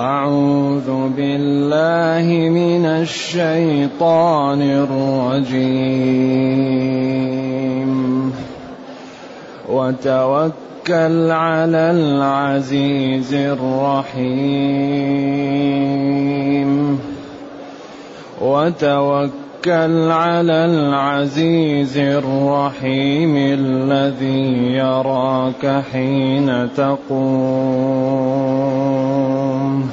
أعوذ بالله من الشيطان الرجيم. وتوكل على العزيز الرحيم. وتوكل على العزيز الرحيم الذي يراك حين تقوم.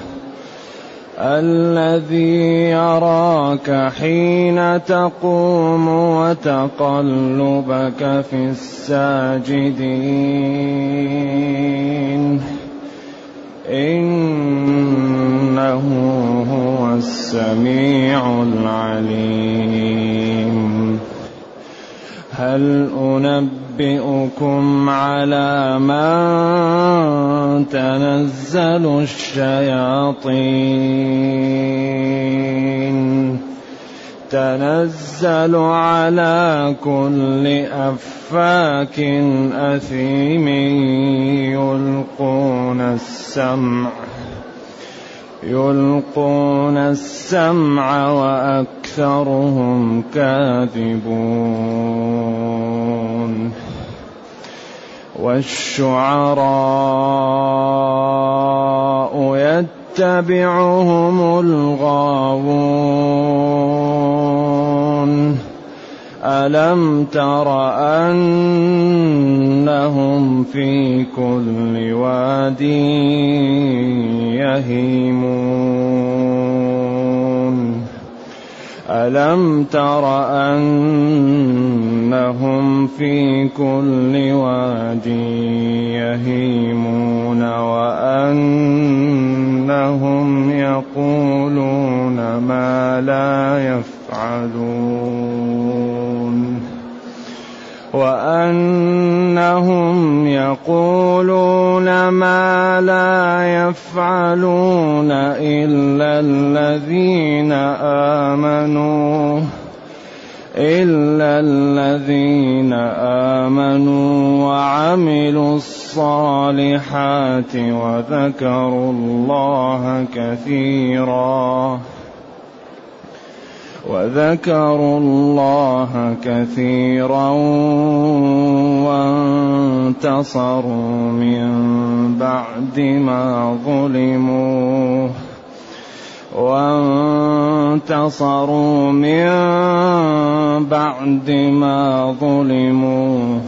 الذي يراك حين تقوم وتقلبك في الساجدين. إنه هو السميع العليم. هل أنبئكم على من تنزل الشياطين؟ تنزل على كل أفاك أثيم يلقون السمع وأكثرهم كاذبون. والشعراء يتبعهم الغاوون. ألم تر أنهم في كل واد يهيمون؟ ألم تر أنهم في كل واد يهيمون وأنهم يقولون ما لا يفعلون إلا الذين آمنوا وعملوا الصالحات وذكروا الله كثيرا وانتصروا من بعد ما ظلموا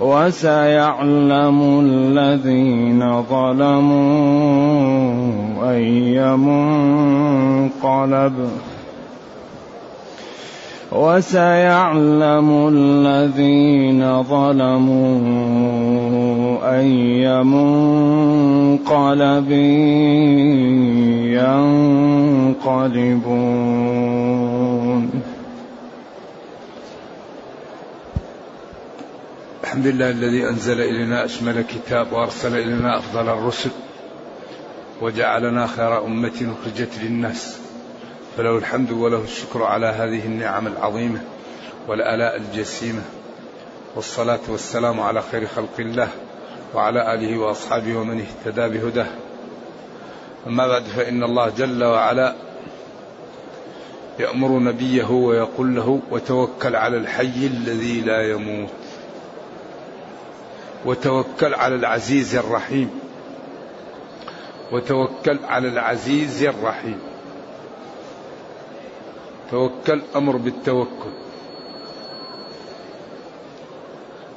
وسيعلم الذين ظلموا أي منقلب ينقلبون. الحمد لله الذي أنزل إلينا أشمل كتاب وأرسل إلينا أفضل الرسل وجعلنا خير أمة أخرجت للناس، فله الحمد وله الشكر على هذه النعم العظيمة والآلاء الجسيمة، والصلاة والسلام على خير خلق الله وعلى آله وأصحابه ومن اهتدى بهداه. أما بعد، فإن الله جل وعلا يأمر نبيه ويقول له: وتوكل على الحي الذي لا يموت، وتوكل على العزيز الرحيم، وتوكل على العزيز الرحيم. توكل أمر بالتوكل.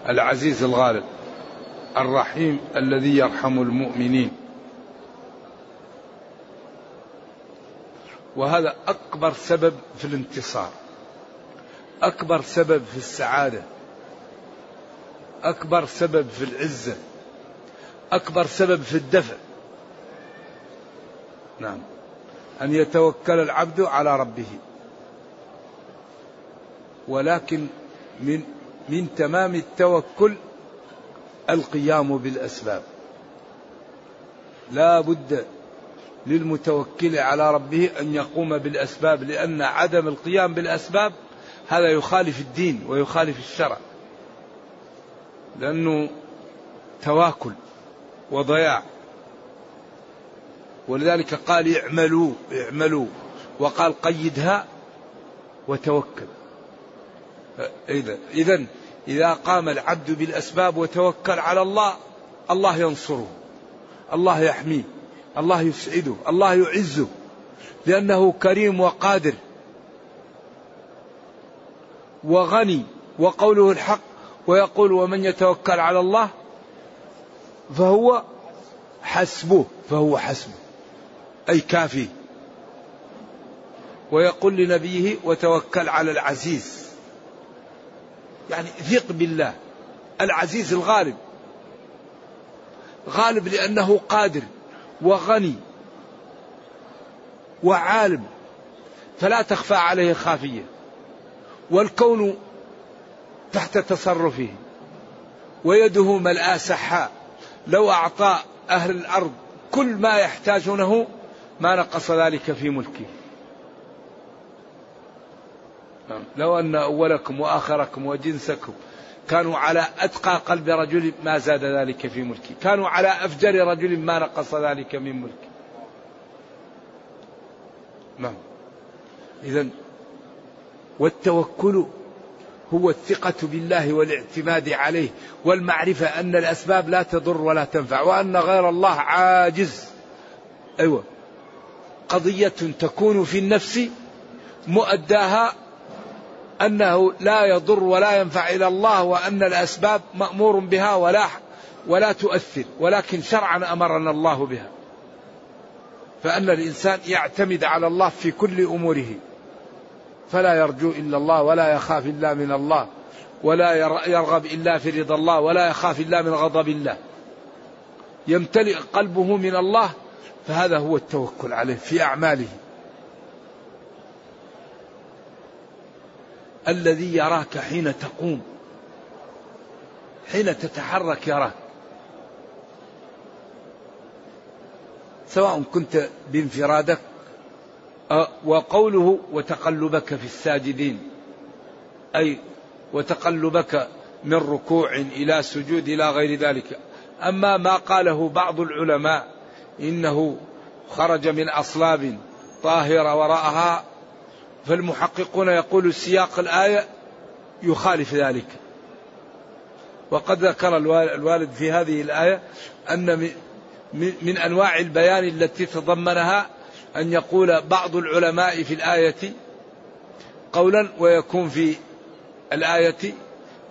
العزيز الغالب، الرحيم الذي يرحم المؤمنين، وهذا أكبر سبب في الانتصار، أكبر سبب في السعادة، أكبر سبب في العزة، أكبر سبب في الدفع. نعم، أن يتوكل العبد على ربه. ولكن من تمام التوكل القيام بالأسباب. لا بد للمتوكل على ربه أن يقوم بالأسباب، لأن عدم القيام بالأسباب هذا يخالف الدين ويخالف الشرع، لأنه تواكل وضياع. ولذلك قال اعملوا وقال قيدها وتوكل. إذا قام العبد بالأسباب وتوكل على الله، الله ينصره، الله يحميه، الله يسعده، الله يعزه، لأنه كريم وقادر وغني وقوله الحق، ويقول ومن يتوكل على الله فهو حسبه أي كافي. ويقول لنبيه وتوكل على العزيز، يعني ثق بالله. العزيز الغالب، غالب لأنه قادر وغني وعالم، فلا تخفى عليه خافية، والكون تحت تصرفه، ويده ملآ سحاء، لو أعطى أهل الأرض كل ما يحتاجونه ما نقص ذلك في ملكه. لو أن أولكم وآخركم وجنسكم كانوا على أتقى قلب رجل ما زاد ذلك في ملكه، كانوا على أفجر رجل ما نقص ذلك من ملكه. إذن والتوكل هو الثقة بالله والاعتماد عليه، والمعرفة أن الأسباب لا تضر ولا تنفع، وأن غير الله عاجز. أيوة، قضية تكون في النفس مؤداها أنه لا يضر ولا ينفع إلى الله، وأن الأسباب مأمور بها ولا تؤثر، ولكن شرعا أمرنا الله بها، فأن الإنسان يعتمد على الله في كل أموره، فلا يرجو إلا الله، ولا يخاف إلا من الله، ولا يرغب إلا في رضا الله، ولا يخاف إلا من غضب الله، يمتلئ قلبه من الله، فهذا هو التوكل عليه في أعماله. الذي يراك حين تقوم، حين تتحرك يراك، سواء كنت بانفرادك، وقوله وتقلبك في الساجدين، أي وتقلبك من ركوع إلى سجود إلى غير ذلك. أما ما قاله بعض العلماء إنه خرج من أصلاب طاهرة وراءها، فالمحققون يقول سياق الآية يخالف ذلك. وقد ذكر الوالد في هذه الآية أن من أنواع البيان التي تضمنها أن يقول بعض العلماء في الآية قولا، ويكون في الآية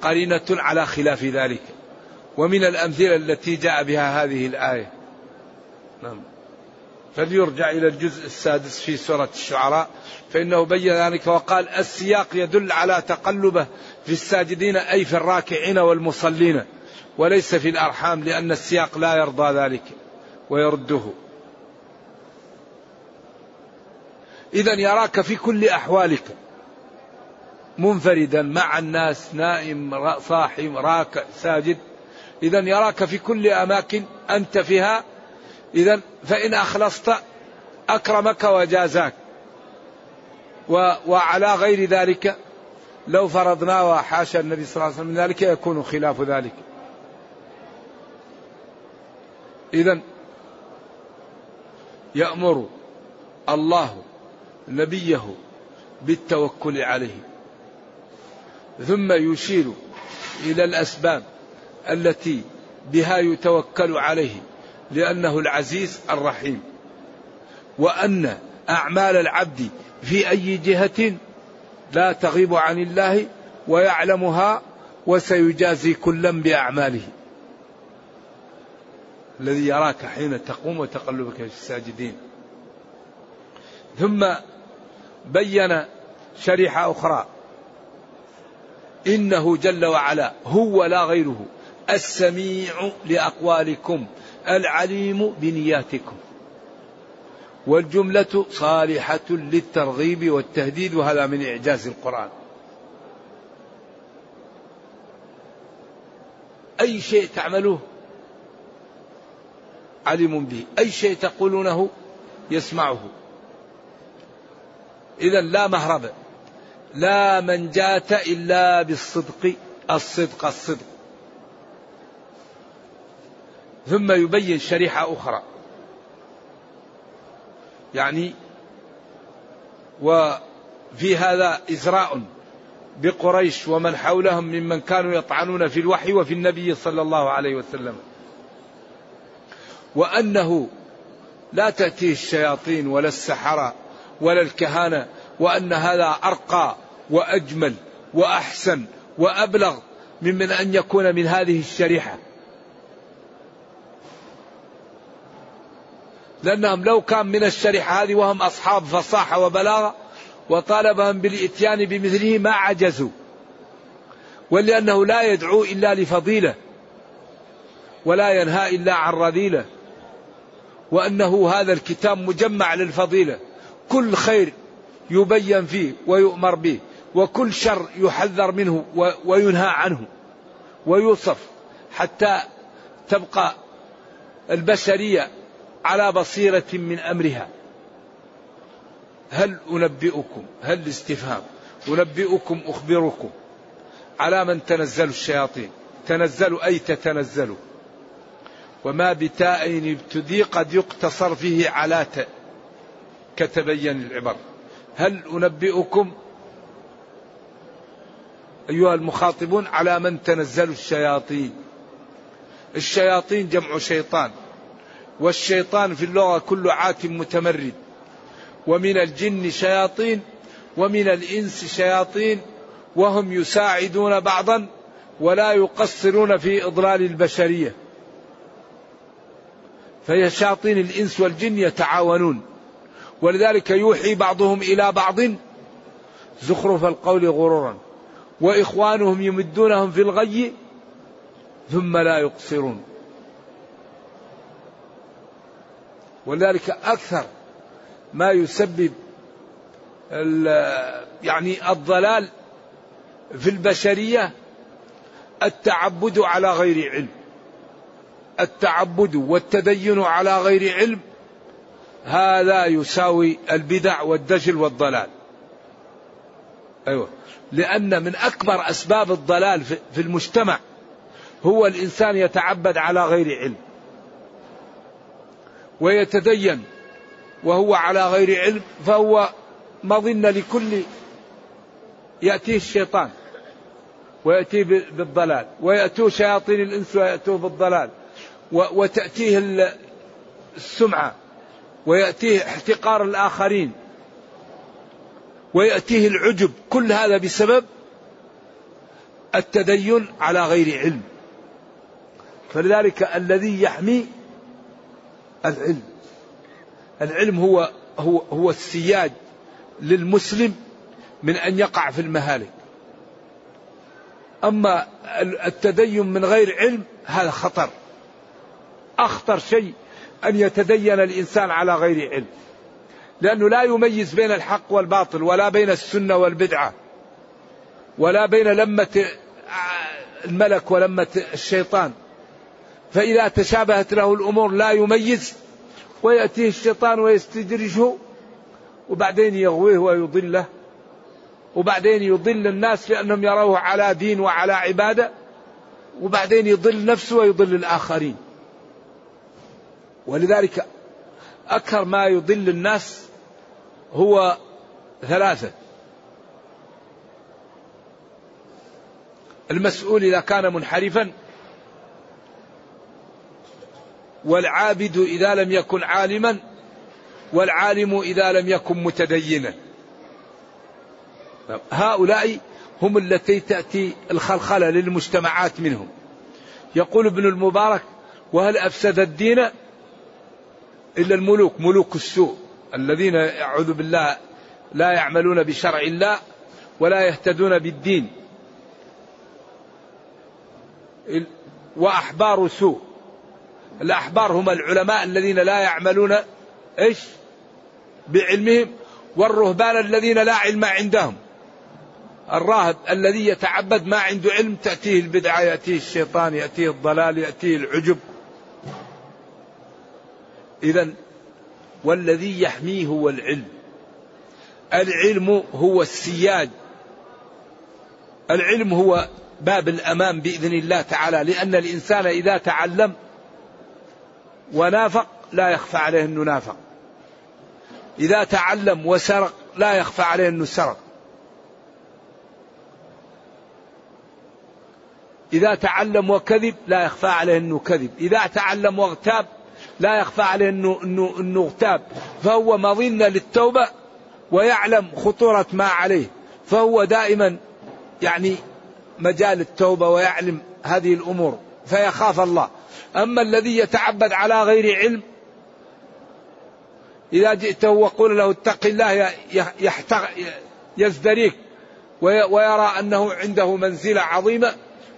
قرينة على خلاف ذلك، ومن الأمثلة التي جاء بها هذه الآية. فليرجع إلى الجزء السادس في سورة الشعراء، فإنه بين ذلك وقال السياق يدل على تقلبه في الساجدين، أي في الراكعين والمصلين، وليس في الأرحام، لأن السياق لا يرضى ذلك ويرده. إذن يراك في كل أحوالك، منفردا، مع الناس، نائم، صاحي، راكع، ساجد، إذن يراك في كل أماكن أنت فيها. إذن فإن أخلصت أكرمك وجازاك. وعلى غير ذلك لو فرضنا، وحاشا النبي صلى الله عليه وسلم من ذلك، يكون خلاف ذلك. إذن يأمر الله نبيه بالتوكل عليه، ثم يشير إلى الأسباب التي بها يتوكل عليه، لأنه العزيز الرحيم، وأن أعمال العبد في أي جهة لا تغيب عن الله، ويعلمها، وسيجازي كلا بأعماله. الذي يراك حين تقوم وتقلبك في الساجدين. ثم بين شريحة أخرى، إنه جل وعلا هو لا غيره السميع لأقوالكم العليم بنياتكم، والجملة صالحة للترغيب والتهديد، وهذا من إعجاز القرآن. أي شيء تعمله عليم به، أي شيء تقولونه يسمعه. إذن لا مهرب، لا من جات إلا بالصدق، الصدق الصدق. ثم يبين شريحة أخرى، يعني وفي هذا إزراء بقريش ومن حولهم ممن كانوا يطعنون في الوحي وفي النبي صلى الله عليه وسلم، وأنه لا تأتيه الشياطين ولا السحرة ولا الكهانة، وأن هذا أرقى وأجمل وأحسن وأبلغ ممن أن يكون من هذه الشريحة، لأنهم لو كان من الشريحة هذه وهم أصحاب فصاحة وبلاغة وطالبهم بالإتيان بمثله ما عجزوا، ولأنه لا يدعو إلا لفضيلة ولا ينهى إلا عن رذيلة، وأنه هذا الكتاب مجمع للفضيلة، كل خير يبين فيه ويؤمر به، وكل شر يحذر منه وينهى عنه ويوصف، حتى تبقى البشرية على بصيرة من أمرها. هل أنبئكم، هل الاستفهام أنبئكم أخبركم على من تنزل الشياطين، تنزل أي تتنزل، وما بتاء ابتدي قد يقتصر فيه على تاء كتبين العبر. هل أنبئكم أيها المخاطبون على من تنزل الشياطين، الشياطين جمع شيطان، والشيطان في اللغة كل عات متمرد، ومن الجن شياطين ومن الإنس شياطين، وهم يساعدون بعضا ولا يقصرون في إضلال البشرية، فهي شياطين الإنس والجن يتعاونون، ولذلك يوحي بعضهم إلى بعض زخرف القول غرورا، وإخوانهم يمدونهم في الغي ثم لا يقصرون. ولذلك أكثر ما يسبب يعني الضلال في البشرية التعبد على غير علم، التعبد والتدين على غير علم، هذا يساوي البدع والدجل والضلال. أيوة، لأن من أكبر أسباب الضلال في المجتمع هو الإنسان يتعبد على غير علم ويتدين وهو على غير علم، فهو مظن لكل، يأتيه الشيطان ويأتيه بالضلال، ويأتوه شياطين الإنس ويأتوه بالضلال، وتأتيه السمعة، ويأتيه احتقار الآخرين، ويأتيه العجب، كل هذا بسبب التدين على غير علم. فلذلك الذي يحمي العلم، العلم هو السياج للمسلم من أن يقع في المهالك، أما التدين من غير علم هذا خطر، أخطر شيء أن يتدين الإنسان على غير علم، لأنه لا يميز بين الحق والباطل، ولا بين السنة والبدعة، ولا بين لمة الملك ولمة الشيطان، فإذا تشابهت له الأمور لا يميز، ويأتيه الشيطان ويستدرجه، وبعدين يغويه ويضله، وبعدين يضل الناس لأنهم يروه على دين وعلى عبادة، وبعدين يضل نفسه ويضل الآخرين. ولذلك أكثر ما يضل الناس هو ثلاثة: المسؤول إذا كان منحرفا، والعابد إذا لم يكن عالما، والعالم إذا لم يكن متدينا. هؤلاء هم التي تأتي الخلخلة للمجتمعات منهم. يقول ابن المبارك: وهل أفسد الدين إلا الملوك، ملوك السوء الذين أعوذ بالله لا يعملون بشرع الله ولا يهتدون بالدين، وأحبار سوء، الأحبار هم العلماء الذين لا يعملون بعلمهم، والرهبان الذين لا علم عندهم، الراهب الذي يتعبد ما عنده علم تأتيه البدعة، يأتيه الشيطان، يأتيه الضلال، يأتيه العجب. إذن والذي يحميه هو العلم، العلم هو السياج، العلم هو باب الأمان بإذن الله تعالى، لأن الإنسان إذا تعلم ونافق لا يخفى عليه أنه نافق، إذا تعلم وسرق لا يخفى عليه أنه سرق، إذا تعلم وكذب لا يخفى عليه أنه كذب، إذا تعلم واغتاب لا يخفى عليه أنه اغتاب، فهو مظنة للتوبة ويعلم خطورة ما عليه، فهو دائما يعني مجال التوبة ويعلم هذه الأمور فيخاف الله. أما الذي يتعبد على غير علم إذا جئته وقول له اتق الله يزدريك ويرى أنه عنده منزلة عظيمة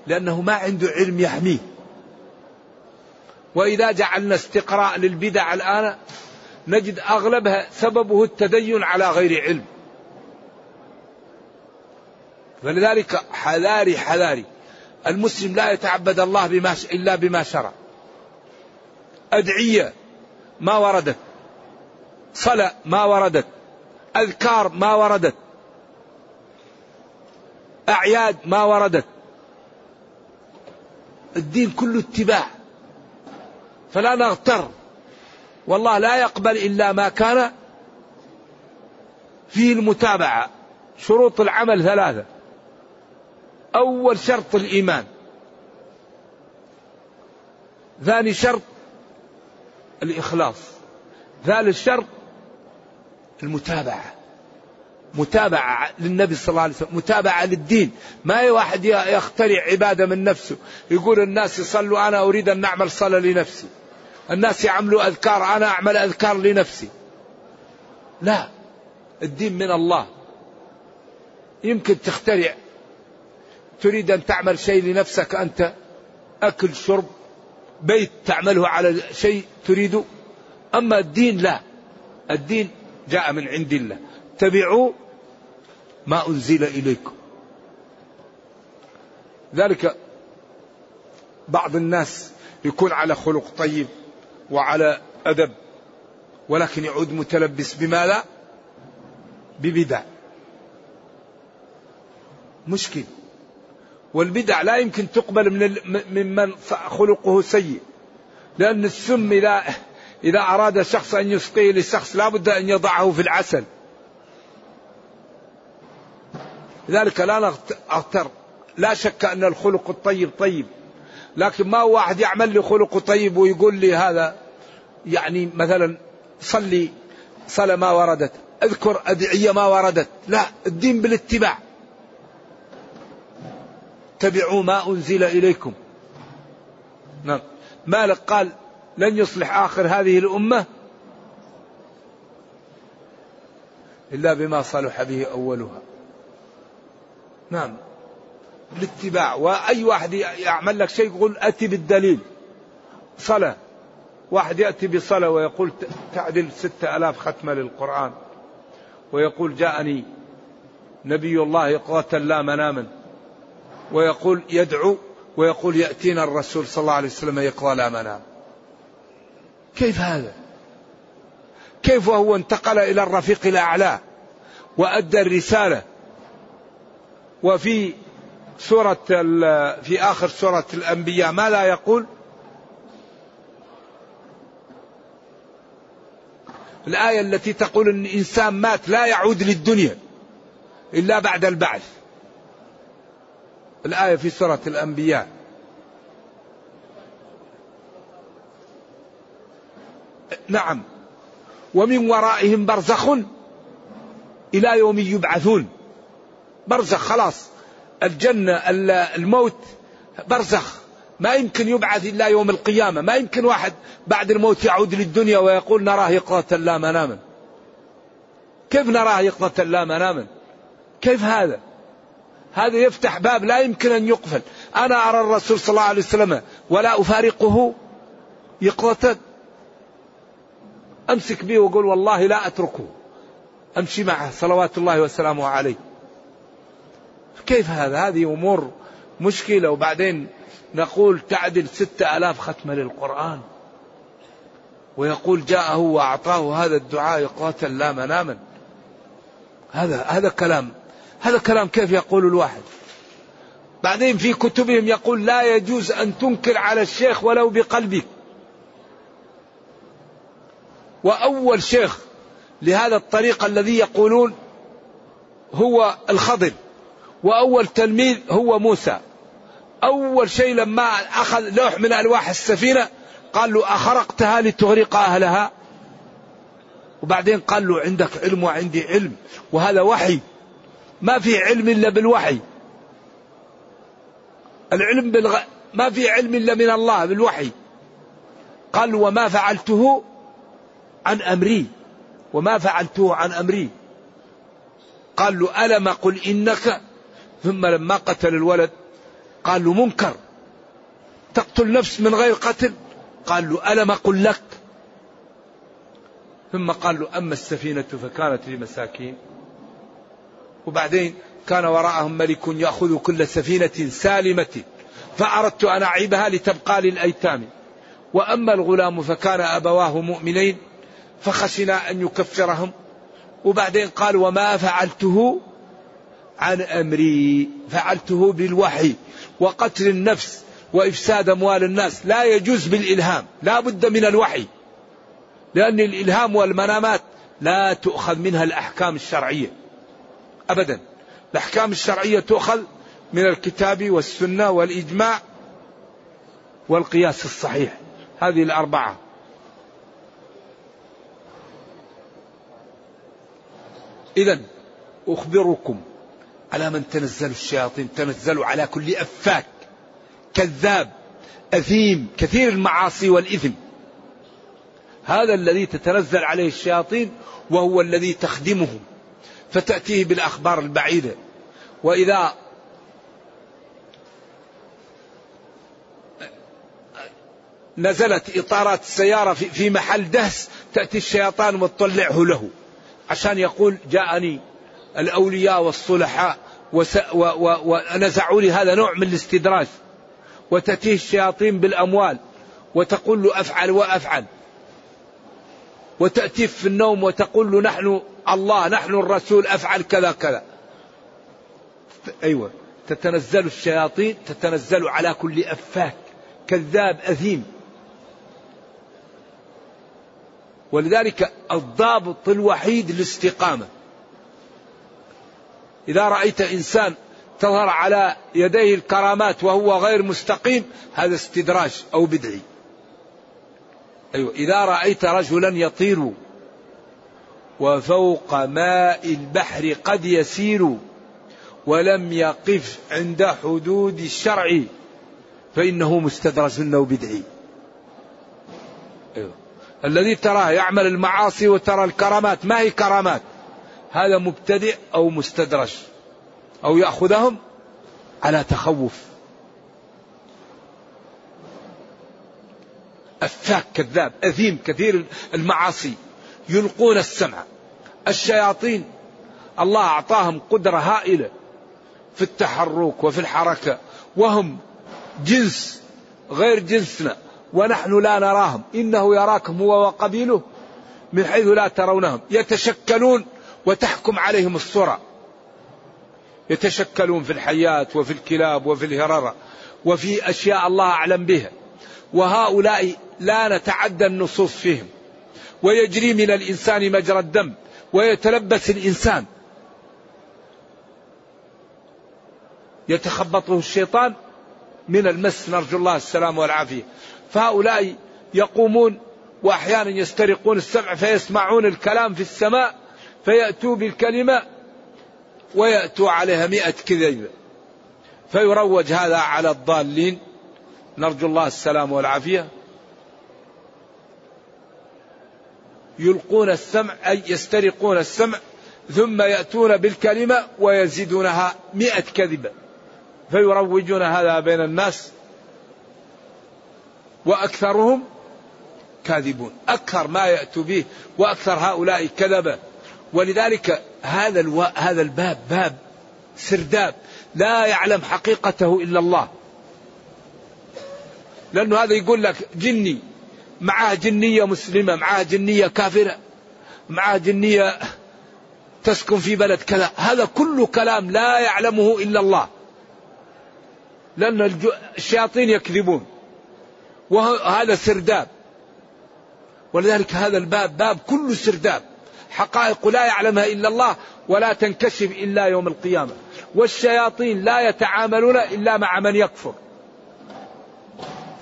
لأنه ما عنده علم يحميه. وإذا جعلنا استقراء للبدع الآن نجد أغلبها سببه التدين على غير علم، فلذلك حذاري المسلم لا يتعبد الله إلا بما شرع. أدعية ما وردت، صلاة ما وردت، أذكار ما وردت، أعياد ما وردت، الدين كله اتباع، فلا نغتر. والله لا يقبل إلا ما كان فيه المتابعة. شروط العمل 3، أول شرط الإيمان، ثاني شرط الإخلاص، ثالث شرط المتابعة، متابعة للنبي صلى الله عليه وسلم، متابعة للدين. ما أي واحد يخترع عبادة من نفسه يقول الناس يصلوا أنا أريد أن أعمل صلاة لنفسي، الناس يعملوا أذكار أنا أعمل أذكار لنفسي، لا، الدين من الله. يمكن تخترع تريد أن تعمل شيء لنفسك أنت، أكل شرب بيت تعمله على شيء تريده، أما الدين لا، الدين جاء من عند الله، اتبعوا ما أنزل إليكم. ذلك بعض الناس يكون على خلق طيب وعلى أدب ولكن يعود متلبس بما لا، ببدع، مشكل. والبدع لا يمكن تقبل ممن خلقه سيء، لأن السم إذا أراد شخص أن يسقيه لشخص لا بد أن يضعه في العسل. لذلك لا نغتر. لا شك أن الخلق الطيب طيب، لكن ما واحد يعمل لي خلق طيب ويقول لي هذا يعني مثلا صلي صلاة ما وردت، اذكر أدعية ما وردت، لا، الدين بالاتباع، اتبعوا ما أنزل إليكم. نعم. مالك قال لن يصلح آخر هذه الأمة إلا بما صلح به أولها. نعم، الاتباع. وأي واحد يعمل لك شيء يقول أتي بالدليل، صلاة، واحد يأتي بصلاة ويقول تعدل 6000 ختمة للقرآن ويقول جاءني نبي الله يقظة لا مناما، ويقول يدعو ويقول يأتينا الرسول صلى الله عليه وسلم يقظة لا منام، كيف هذا؟ كيف وهو انتقل إلى الرفيق الأعلى وأدى الرسالة؟ وفي سورة في آخر سورة الأنبياء ما لا يقول؟ الآية التي تقول أن الإنسان مات لا يعود للدنيا إلا بعد البعث، الآية في سورة الأنبياء. نعم، ومن ورائهم برزخ إلى يوم يبعثون، برزخ، خلاص، الجنة الموت برزخ، ما يمكن يبعث إلا يوم القيامة، ما يمكن واحد بعد الموت يعود للدنيا ويقول نراه يقظة لا مناما، كيف نراه يقظة لا مناما؟ كيف هذا؟ هذا يفتح باب لا يمكن أن يقفل. أنا أرى الرسول صلى الله عليه وسلم ولا أفارقه يقظة، أمسك به وأقول والله لا أتركه، أمشي معه صلوات الله وسلامه عليه. كيف هذا؟ هذه أمور مشكلة. وبعدين نقول تعدل 6000 ختمة للقرآن ويقول جاءه وأعطاه هذا الدعاء يقاتل لا مناما، هذا كلام كيف يقول الواحد؟ بعدين في كتبهم يقول لا يجوز أن تنكر على الشيخ ولو بقلبك، وأول شيخ لهذا الطريق الذي يقولون هو الخضر، وأول تلميذ هو موسى. أول شيء لما أخذ لوح من ألواح السفينة قال له أخرقتها لتغرق أهلها، وبعدين قال له عندك علم وعندي علم، وهذا وحي، ما في علم إلا بالوحي، العلم ما في علم إلا من الله بالوحي. قال وما فعلته عن أمري، وما فعلته عن أمري. قال له ألم قل إنك، ثم لما قتل الولد قال له منكر، تقتل نفس من غير قتل، قال له ألم قل لك. ثم قال له أما السفينة فكانت لمساكين، وبعدين كان وراءهم ملك يأخذ كل سفينة سالمة فأردت أن أعيبها لتبقى للأيتام، وأما الغلام فكان أبواه مؤمنين فخشنا أن يكفرهم. وبعدين قال وما فعلته عن أمري، فعلته بالوحي وقتل النفس وإفساد أموال الناس لا يجوز بالإلهام، لا بد من الوحي، لأن الإلهام والمنامات لا تؤخذ منها الأحكام الشرعية أبدا. الأحكام الشرعية تؤخذ من الكتاب والسنة والإجماع والقياس الصحيح، هذه الأربعة. إذن أخبركم على من تنزل الشياطين، تنزل على كل أفاك كذاب أثيم كثير المعاصي والإثم، هذا الذي تتنزل عليه الشياطين وهو الذي تخدمه، فتأتيه بالأخبار البعيدة. وإذا نزلت إطارات السيارة في محل دهس تأتي الشياطين وتطلعه له عشان يقول جاءني الأولياء والصلحاء ونزعوا لي، هذا نوع من الاستدراج. وتأتيه الشياطين بالأموال وتقول له أفعل وأفعل، وتأتيه في النوم وتقول له نحن الله نحن الرسول أفعل كذا كذا. أيوة، تتنزل الشياطين، تتنزل على كل أفاك كذاب أثيم. ولذلك الضابط الوحيد الاستقامة. إذا رأيت إنسان تظهر على يديه الكرامات وهو غير مستقيم هذا استدراج أو بدعي. أيوة، إذا رأيت رجلا يطير وفوق ماء البحر قد يسير ولم يقف عند حدود الشرع فإنه مستدرج أو بدعي. أيوة، الذي تراه يعمل المعاصي وترى الكرامات ما هي كرامات، هذا مبتدئ أو مستدرج أو يأخذهم على تخوف. أفاك كذاب أثيم كثير المعاصي يلقون السمع. الشياطين الله أعطاهم قدرة هائلة في التحرك وفي الحركة، وهم جنس غير جنسنا ونحن لا نراهم، إنه يراكم هو وقبيله من حيث لا ترونهم. يتشكلون وتحكم عليهم الصورة، يتشكلون في الحيات وفي الكلاب وفي الهررة وفي أشياء الله أعلم بها، وهؤلاء لا نتعدى النصوص فيهم. ويجري من الإنسان مجرى الدم ويتلبس الإنسان، يتخبطه الشيطان من المس، نرجو الله السلام والعافية. فهؤلاء يقومون وأحيانا يسترقون السمع فيسمعون الكلام في السماء فيأتوا بالكلمة ويأتوا عليها 100 كذبة، فيروج هذا على الضالين، نرجو الله السلام والعافية. يلقون السمع أي يسترقون السمع ثم يأتون بالكلمة ويزيدونها 100 كذبة، فيروجون هذا بين الناس، وأكثرهم كاذبون. أكثر ما يأتوا به وأكثر هؤلاء كذبة. ولذلك هذا الباب باب سرداب لا يعلم حقيقته إلا الله، لأنه هذا يقول لك جني، معاه جنية مسلمة، معاه جنية كافرة، معاه جنية تسكن في بلد كذا، هذا كله كلام لا يعلمه إلا الله، لأن الشياطين يكذبون وهذا سرداب. ولذلك هذا الباب باب كله سرداب، حقائق لا يعلمها إلا الله ولا تنكشف إلا يوم القيامة. والشياطين لا يتعاملون إلا مع من يكفر.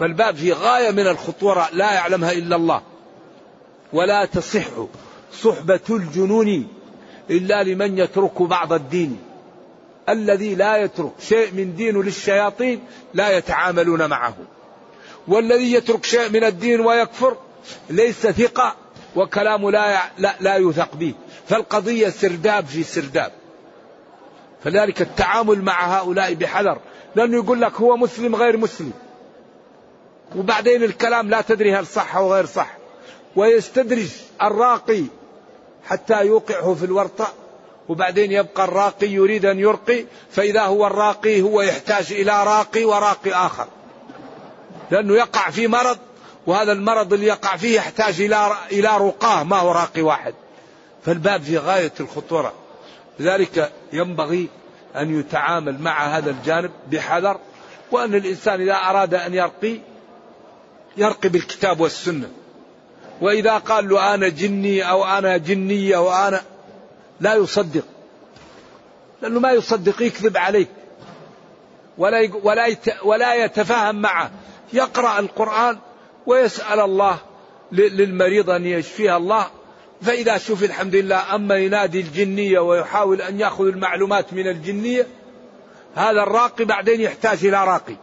فالباب في غاية من الخطورة لا يعلمها إلا الله. ولا تصح صحبة الجنون إلا لمن يترك بعض الدين. الذي لا يترك شيء من دينه للشياطين لا يتعاملون معه. والذي يترك شيء من الدين ويكفر ليس ثقة وكلام لا يثق به. فالقضية سرداب في سرداب. فلذلك التعامل مع هؤلاء بحذر، لأنه يقول لك هو مسلم غير مسلم، وبعدين الكلام لا تدري هل صح أو غير صح. ويستدرج الراقي حتى يوقعه في الورطة، وبعدين يبقى الراقي يريد أن يرقي، فإذا هو الراقي هو يحتاج إلى راقي وراقي آخر، لأنه يقع في مرض، وهذا المرض اللي يقع فيه يحتاج إلى رقاه، ما هو راقي واحد. فالباب في غاية الخطورة. لذلك ينبغي أن يتعامل مع هذا الجانب بحذر، وأن الإنسان إذا أراد أن يرقي بالكتاب والسنة. وإذا قال له أنا جني أو أنا جنية وأنا لا يصدق، لأنه ما يصدق، يكذب عليك ولا يتفاهم معه. يقرأ القرآن ويسأل الله للمريض أن يشفيها الله، فإذا شوف الحمد لله. أما ينادي الجنية ويحاول أن يأخذ المعلومات من الجنية، هذا الراقي بعدين يحتاج إلى راقي،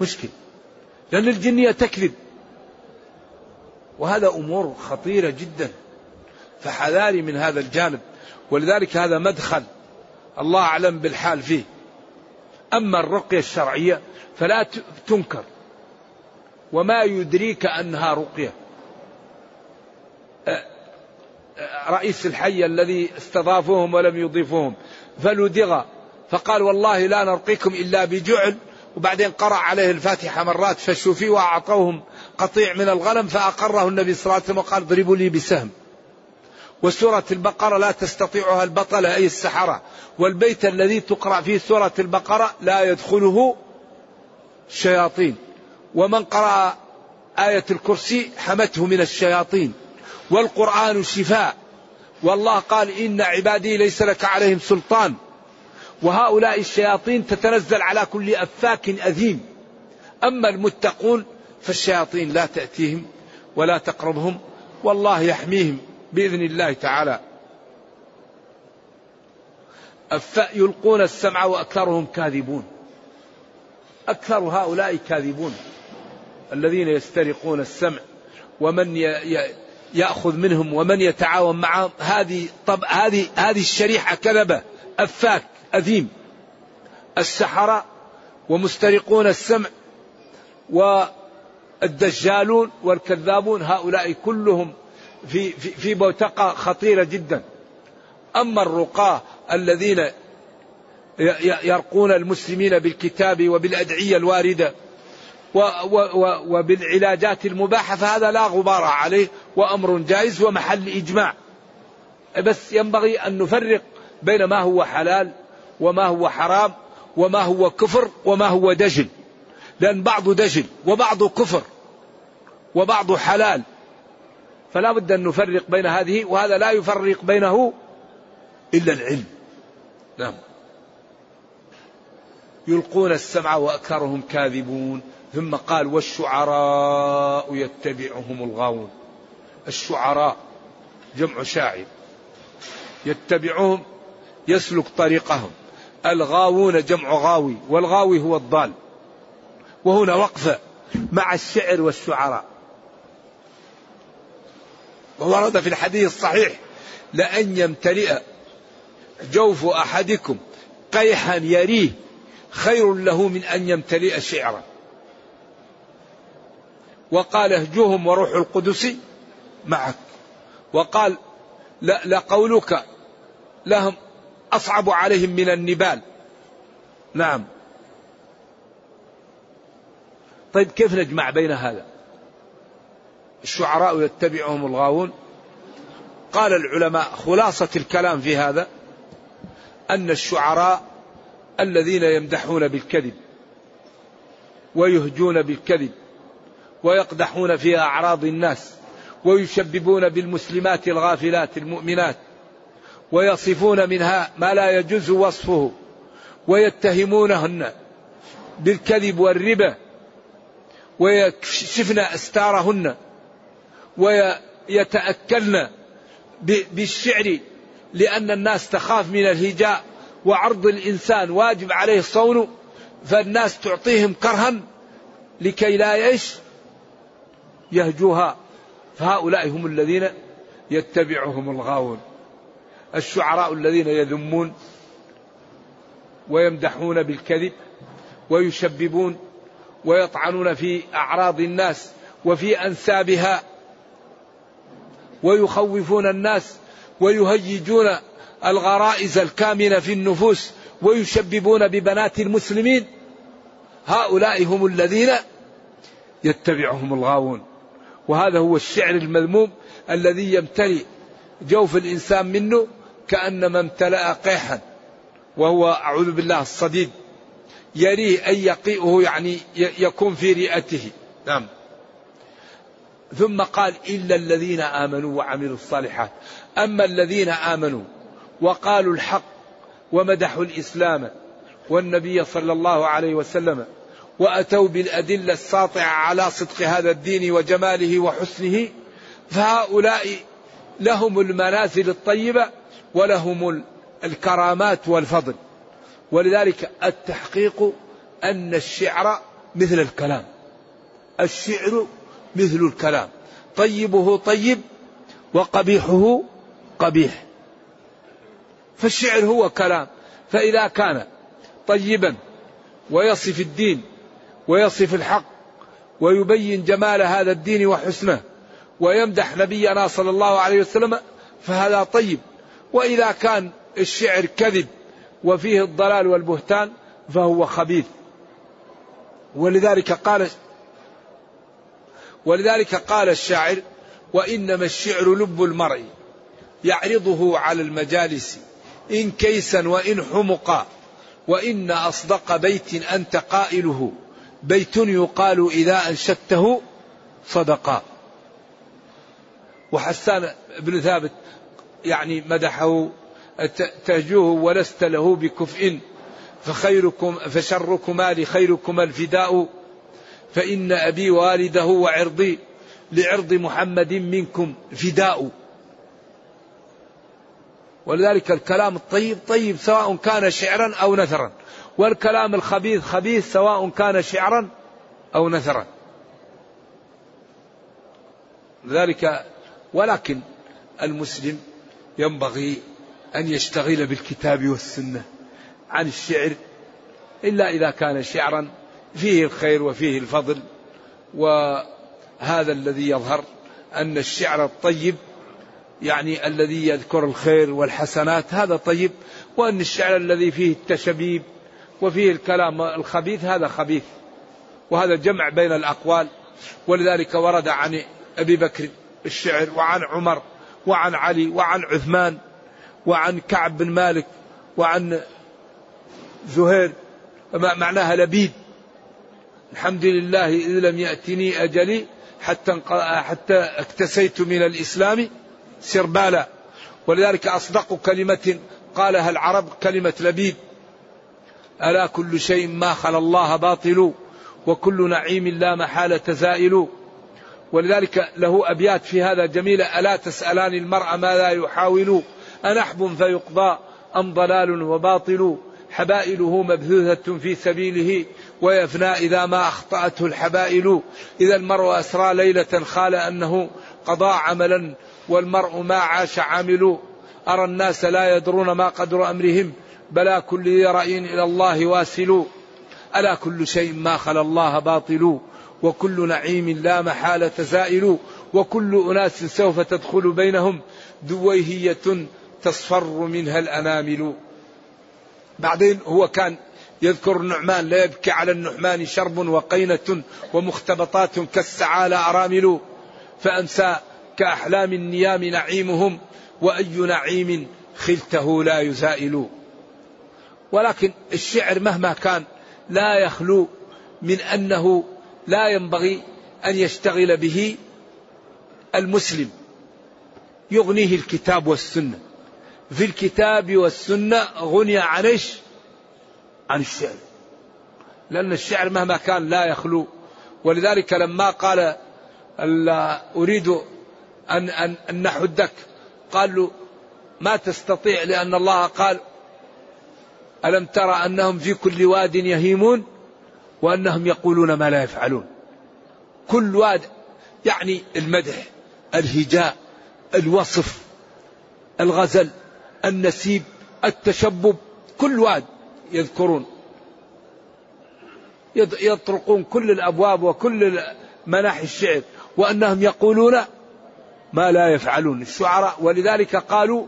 مشكل، لأن الجنية تكذب. وهذا أمور خطيرة جدا، فحذاري من هذا الجانب. ولذلك هذا مدخل الله أعلم بالحال فيه. أما الرقية الشرعية فلا تنكر، وما يدريك أنها رقية. رئيس الحي الذي استضافوهم ولم يضيفوهم فلدغ، فقال والله لا نرقيكم إلا بجعل، وبعدين قرأ عليه الفاتحة مرات فشوفي، وأعطوهم قطيع من الغنم فأقره النبي صلى الله عليه وسلم وقال ضربوا لي بسهم. وسورة البقرة لا تستطيعها البطلة أي السحرة. والبيت الذي تقرأ فيه سورة البقرة لا يدخله شياطين، ومن قرأ آية الكرسي حمته من الشياطين. والقرآن شفاء، والله قال إن عبادي ليس لك عليهم سلطان. وهؤلاء الشياطين تتنزل على كل أفاك أثيم. أما المتقون فالشياطين لا تأتيهم ولا تقربهم، والله يحميهم بإذن الله تعالى. أفاء يلقون السمع وأكثرهم كاذبون. أكثر هؤلاء كاذبون الذين يسترقون السمع، ومن يأخذ منهم ومن يتعاون معهم، هذه الشريحة كذبة، أفاك أثيم. السحرة ومسترقون السمع والدجالون والكذابون، هؤلاء كلهم في بوتقة خطيرة جدا. أما الرقاة الذين يرقون المسلمين بالكتاب وبالأدعية الواردة وبالعلاجات المباحة، فهذا لا غبار عليه وأمر جائز ومحل إجماع. بس ينبغي أن نفرق بين ما هو حلال وما هو حرام، وما هو كفر وما هو دجل، لأن بعضه دجل وبعضه كفر وبعضه حلال. فلا بد أن نفرق بين هذه، وهذا لا يفرق بينه إلا العلم. نعم. يلقون السمع وأكثرهم كاذبون. ثم قال والشعراء يتبعهم الغاوون. الشعراء جمع شاعر، يتبعهم يسلك طريقهم. الغاوون جمع غاوي، والغاوي هو الضال. وهنا وقفة مع الشعر والشعراء. وورد في الحديث الصحيح لأن يمتلئ جوف أحدكم قيحا يريه خير له من أن يمتلئ شعرا. وقال اهجوهم وروح القدس معك. وقال لقولك لهم أصعب عليهم من النبال. نعم. طيب كيف نجمع بين هذا؟ الشعراء يتبعهم الغاوون. قال العلماء خلاصة الكلام في هذا أن الشعراء الذين يمدحون بالكذب ويهجون بالكذب ويقدحون في أعراض الناس ويشببون بالمسلمات الغافلات المؤمنات ويصفون منها ما لا يجوز وصفه ويتهمونهن بالكذب والربا ويكشفن أستارهن ويتأكلن بالشعر لأن الناس تخاف من الهجاء وعرض الإنسان واجب عليه الصون فالناس تعطيهم كرها لكي لا يهجوها فهؤلاء هم الذين يتبعهم الغاوون الشعراء الذين يذمون ويمدحون بالكذب ويشببون ويطعنون في أعراض الناس وفي أنسابها ويخوفون الناس ويهيجون الغرائز الكامنة في النفوس ويشببون ببنات المسلمين هؤلاء هم الذين يتبعهم الغاوون. وهذا هو الشعر المذموم الذي يمتلئ جوف الإنسان منه كأنما امتلأ قيحا وهو أعوذ بالله الصديد يريه أن يقيئه يعني يكون في رئته. نعم. ثم قال إلا الذين آمنوا وعملوا الصالحات. أما الذين آمنوا وقالوا الحق ومدحوا الإسلام والنبي صلى الله عليه وسلم وأتوا بالأدلة الساطعة على صدق هذا الدين وجماله وحسنه فهؤلاء لهم المنازل الطيبة ولهم الكرامات والفضل. ولذلك التحقيق أن الشعر مثل الكلام، الشعر مثل الكلام، طيبه طيب وقبيحه قبيح، فالشعر هو كلام، فإذا كان طيبا ويصف الدين ويصف الحق ويبين جمال هذا الدين وحسنه ويمدح نبينا صلى الله عليه وسلم فهذا طيب، وإذا كان الشعر كذب وفيه الضلال والبهتان فهو خبيث. ولذلك قال الشاعر وإنما الشعر لب المرء يعرضه على المجالس إن كيسا وإن حمقا وإن أصدق بيت أنت قائله بيت يقال إذا أنشدته صدقا. وحسان بن ثابت يعني مدحه تهجوه ولست له بكفء فشركما لخيركما الفداء فإن أبي والده وعرضي لعرض محمد منكم فداء. ولذلك الكلام الطيب طيب سواء كان شعرا أو نثرا، والكلام الخبيث خبيث سواء كان شعرا أو نثرا. ذلك ولكن المسلم ينبغي أن يشتغل بالكتاب والسنة عن الشعر إلا إذا كان شعرا فيه الخير وفيه الفضل. وهذا الذي يظهر أن الشعر الطيب يعني الذي يذكر الخير والحسنات هذا طيب، وأن الشعر الذي فيه التشبيب وفيه الكلام الخبيث هذا خبيث، وهذا جمع بين الأقوال. ولذلك ورد عن أبي بكر الشعر وعن عمر وعن علي وعن عثمان وعن كعب بن مالك وعن زهير، معناها لبيد، الحمد لله إذ لم يأتني أجلي حتى اكتسيت من الإسلام سربالا. ولذلك أصدق كلمة قالها العرب كلمة لبيد، ألا كل شيء ما خلا الله باطل وكل نعيم لا محالة زائل. ولذلك له أبيات في هذا جميلة، ألا تسألان المرء ماذا يحاول أنحب فيقضى أم ضلال وباطل حبائله مبذوثة في سبيله ويفنى إذا ما أخطأته الحبائل. إذا المرء أسرى ليلة خال أنه قضى عملا والمرء ما عاش عامل. أرى الناس لا يدرون ما قدر أمرهم بلا كل ذي رأي إلى الله واسل. ألا كل شيء ما خلا الله باطل وكل نعيم لا محالة زائل. وكل أناس سوف تدخل بينهم دويهية تصفر منها الأنامل. بعدين هو كان يذكر النعمان، لا يبكي على النعمان شرب وقينة ومختبطات كالسعال أرامل. فأمسى كأحلام النيام نعيمهم وأي نعيم خلته لا يزائل. ولكن الشعر مهما كان لا يخلو من أنه لا ينبغي أن يشتغل به المسلم يغنيه الكتاب والسنة. في الكتاب والسنة غني عن ايش؟ عن الشعر، لأن الشعر مهما كان لا يخلو. ولذلك لما قال أريد أن نحدك قال له ما تستطيع، لأن الله قال ألم ترى أنهم في كل واد يهيمون وأنهم يقولون ما لا يفعلون. كل واد يعني المدح، الهجاء، الوصف، الغزل، النسيب، التشبب، كل واد يذكرون، يطرقون كل الأبواب وكل مناحي الشعر، وأنهم يقولون ما لا يفعلون الشعراء. ولذلك قالوا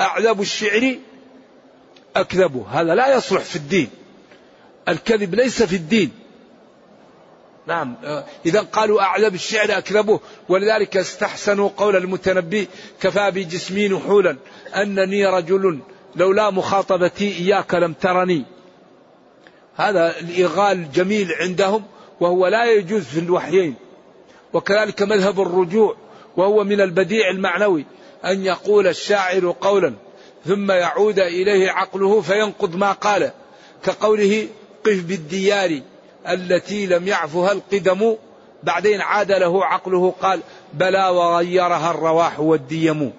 أعذب الشعر أكذبه. هذا لا يصلح في الدين، الكذب ليس في الدين. نعم، إذا قالوا أعذب الشعر أكذبه. ولذلك استحسنوا قول المتنبي كفى بجسمي نحولا أنني رجل لولا مخاطبتي إياك لم ترني. هذا الإغال جميل عندهم، وهو لا يجوز في الوحيين. وكذلك مذهب الرجوع، وهو من البديع المعنوي أن يقول الشاعر قولا ثم يعود إليه عقله فينقض ما قال، كقوله قف بالديار التي لم يعفها القدم، بعدين عاد له عقله قال بلى وغيرها الرواح والديم.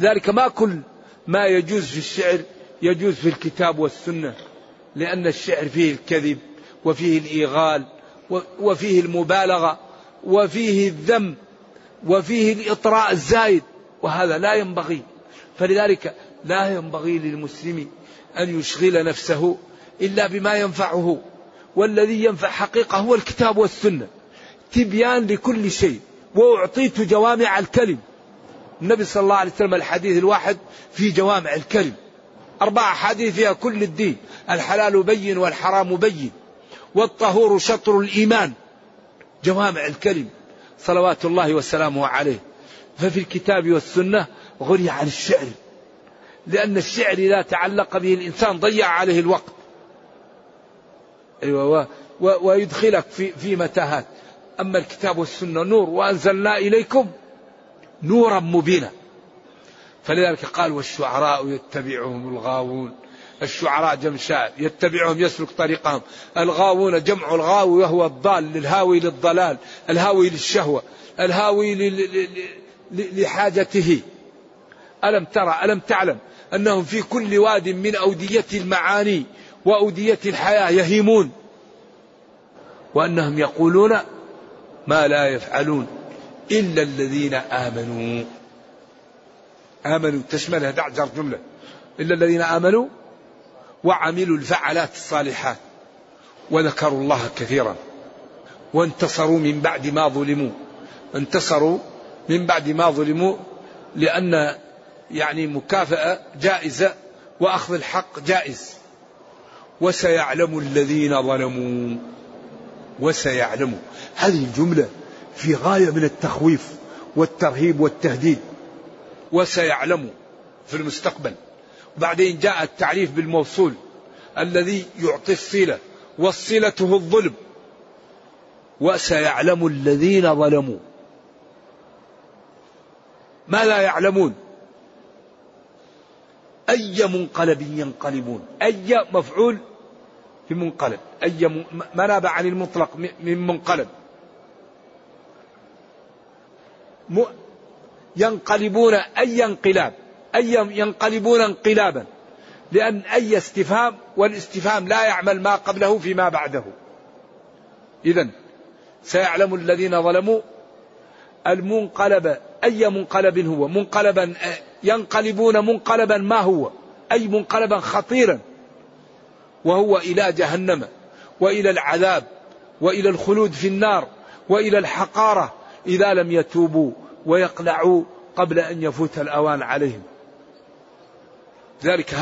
ذلك ما كل ما يجوز في الشعر يجوز في الكتاب والسنة، لأن الشعر فيه الكذب وفيه الإغال وفيه المبالغة وفيه الذم وفيه الإطراء الزايد، وهذا لا ينبغي. فلذلك لا ينبغي للمسلم أن يشغل نفسه إلا بما ينفعه، والذي ينفع حقيقة هو الكتاب والسنة، تبيان لكل شيء. وأعطيت جوامع الكلم، النبي صلى الله عليه وسلم الحديث الواحد في جوامع الكلم، 4 حديث فيها كل الدين، الحلال بين والحرام بين والطهور شطر الإيمان، جوامع الكلم صلوات الله وسلامه عليه. ففي الكتاب والسنة غني عن الشعر، لأن الشعر إذا تعلق به الإنسان ضيع عليه الوقت، أيوة، ويدخلك في متاهات. أما الكتاب والسنة نور، وأنزلنا إليكم نورا مبينا. فلذلك قال والشعراء يتبعهم الغاوون. الشعراء جمع شاعر، يتبعهم يسلك طريقهم. الغاوون جمع الغاوي وهو الضال، للهاوي للضلال، الهاوي للشهوة، الهاوي لحاجته. ألم ترى، ألم تعلم أنهم في كل واد من أودية المعاني وأودية الحياة يهيمون وأنهم يقولون ما لا يفعلون إلا الذين آمنوا تشملها دعجر جملة، إلا الذين آمنوا وعملوا الفعلات الصالحات وذكروا الله كثيرا وانتصروا من بعد ما ظلموا. انتصروا من بعد ما ظلموا لأن يعني مكافأة جائزة وأخذ الحق جائز. وسيعلم الذين ظلموا، وسيعلموا، هذه الجملة في غاية من التخويف والترهيب والتهديد. وسيعلموا في المستقبل، بعدين جاء التعريف بالموصول الذي يعطي الصلة، والصلة هو الظلم. وسيعلم الذين ظلموا ما لا يعلمون، أي منقلب ينقلبون. أي مفعول في منقلب، أي مناب عن المطلق من منقلب، ينقلبون أي انقلاب، أي ينقلبون انقلابا، لأن أي استفهام، والاستفهام لا يعمل ما قبله فيما بعده. إذن سيعلم الذين ظلموا المنقلب، أي منقلب هو، منقلبا ينقلبون منقلبا ما هو، أي منقلبا خطيرا، وهو إلى جهنم وإلى العذاب وإلى الخلود في النار وإلى الحقارة إذا لم يتوبوا ويقلعوا قبل أن يفوت الأوان عليهم. ذلك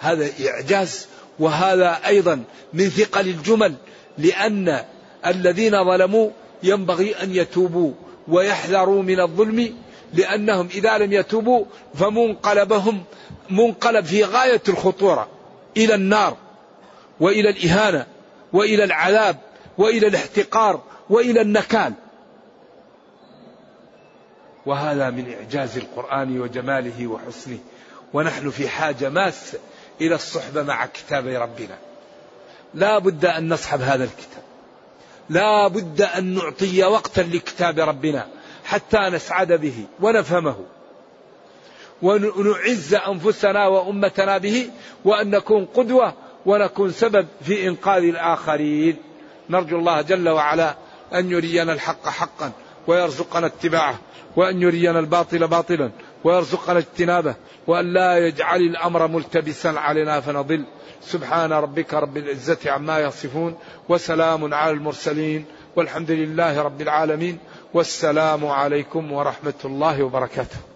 هذا إعجاز، وهذا أيضا من ثقل الجمل، لأن الذين ظلموا ينبغي أن يتوبوا ويحذروا من الظلم، لأنهم إذا لم يتوبوا فمنقلبهم منقلب في غاية الخطورة، إلى النار وإلى الإهانة وإلى العذاب وإلى الاحتقار وإلى النكال. وهذا من إعجاز القرآن وجماله وحسنه، ونحن في حاجة ماسة إلى الصحبة مع كتاب ربنا. لا بد أن نصحب هذا الكتاب، لا بد أن نعطي وقتا لكتاب ربنا حتى نسعد به ونفهمه ونعز أنفسنا وأمتنا به، وأن نكون قدوة ونكون سبب في إنقاذ الآخرين. نرجو الله جل وعلا أن يرينا الحق حقا ويرزقنا اتباعه، وأن يرينا الباطل باطلا ويرزقنا اجتنابه، وأن لا يجعل الأمر ملتبسا علينا فنضل. سبحان ربك رب العزة عما يصفون، وسلام على المرسلين، والحمد لله رب العالمين، والسلام عليكم ورحمة الله وبركاته.